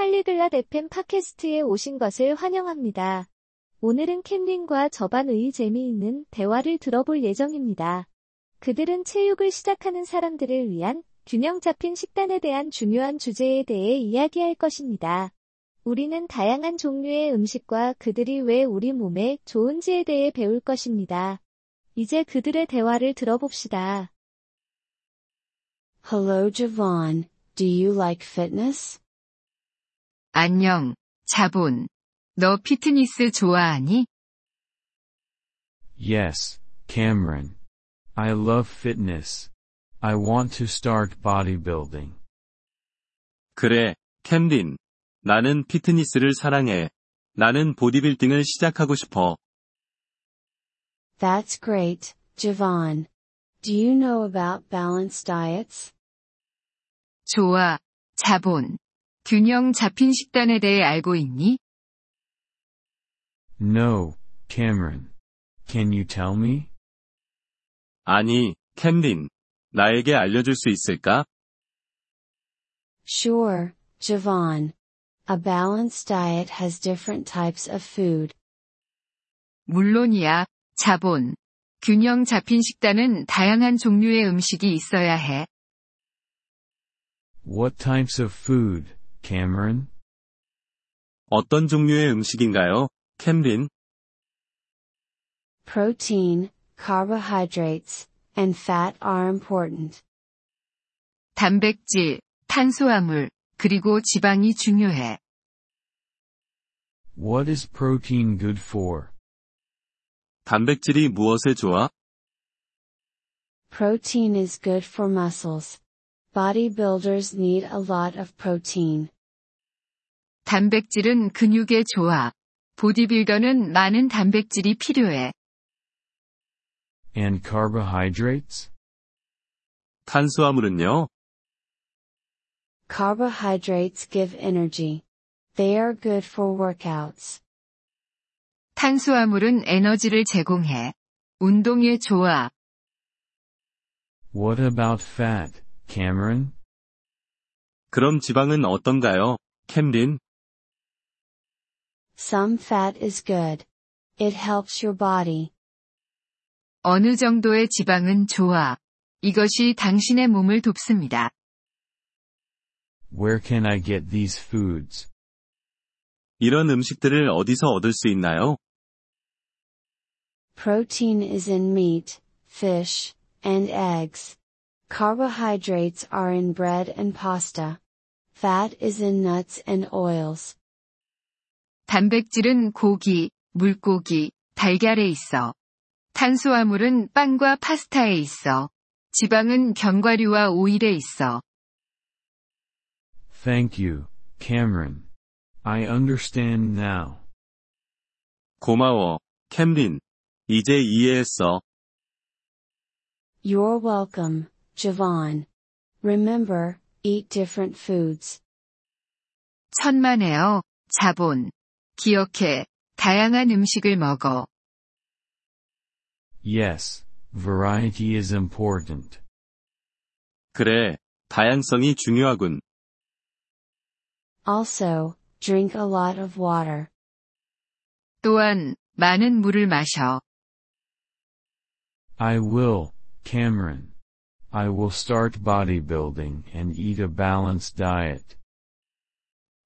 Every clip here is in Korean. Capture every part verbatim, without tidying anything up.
폴리글랏 에프엠 팟캐스트에 오신 것을 환영합니다. 오늘은 캠린과 저반의 재미있는 대화를 들어볼 예정입니다. 그들은 체육을 시작하는 사람들을 위한 균형 잡힌 식단에 대한 중요한 주제에 대해 이야기할 것입니다. 우리는 다양한 종류의 음식과 그들이 왜 우리 몸에 좋은지에 대해 배울 것입니다. 이제 그들의 대화를 들어봅시다. Hello, Javon. Do you like fitness? 안녕, 자본. 너 피트니스 좋아하니? Yes, Camryn. I love fitness. I want to start bodybuilding. 그래, 캠린. 나는 피트니스를 사랑해. 나는 보디빌딩을 시작하고 싶어. That's great, Javon. Do you know about balanced diets? 좋아, 자본. 균형 잡힌 식단에 대해 알고 있니? No, Camryn. Can you tell me? 아니, 캠린. 나에게 알려줄 수 있을까? Sure, Javon. A balanced diet has different types of food. 물론이야, 자본. 균형 잡힌 식단은 다양한 종류의 음식이 있어야 해. What types of food, Camryn? 어떤 종류의 음식인가요, 캠린? Protein, carbohydrates, and fat are important. 단백질, 탄수화물, 그리고 지방이 중요해. What is protein good for? 단백질이 무엇에 좋아? Protein is good for muscles. Bodybuilders need a lot of protein. 단백질은 근육에 좋아. 보디빌더는 많은 단백질이 필요해. And carbohydrates? 탄수화물은요? Carbohydrates give energy. They are good for workouts. 탄수화물은 에너지를 제공해. 운동에 좋아. What about fat, Camryn? 그럼 지방은 어떤가요, 캠린? Some fat is good. It helps your body. 어느 정도의 지방은 좋아. 이것이 당신의 몸을 돕습니다. Where can I get these foods? 이런 음식들을 어디서 얻을 수 있나요? Protein is in meat, fish, and eggs. Carbohydrates are in bread and pasta. Fat is in nuts and oils. 단백질은 고기, 물고기, 달걀에 있어. 탄수화물은 빵과 파스타에 있어. 지방은 견과류와 오일에 있어. Thank you, Camryn. I understand now. 고마워, 캠린. 이제 이해했어. You're welcome, Javon. Remember, eat different foods. 천만에요, 자본. 기억해, 다양한 음식을 먹어. Yes, variety is important. 그래, 다양성이 중요하군. Also, drink a lot of water. 또한, 많은 물을 마셔. I will, Camryn. I will start bodybuilding and eat a balanced diet.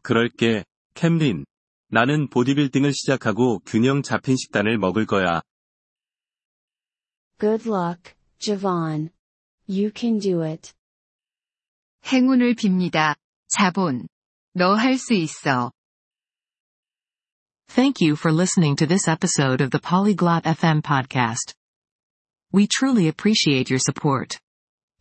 그럴게, 캠린. 나는 보디빌딩을 시작하고 균형 잡힌 식단을 먹을 거야. Good luck, Javon. You can do it. 행운을 빕니다, 자본. 너 할 수 있어. Thank you for listening to this episode of the Polyglot 에프엠 podcast. We truly appreciate your support.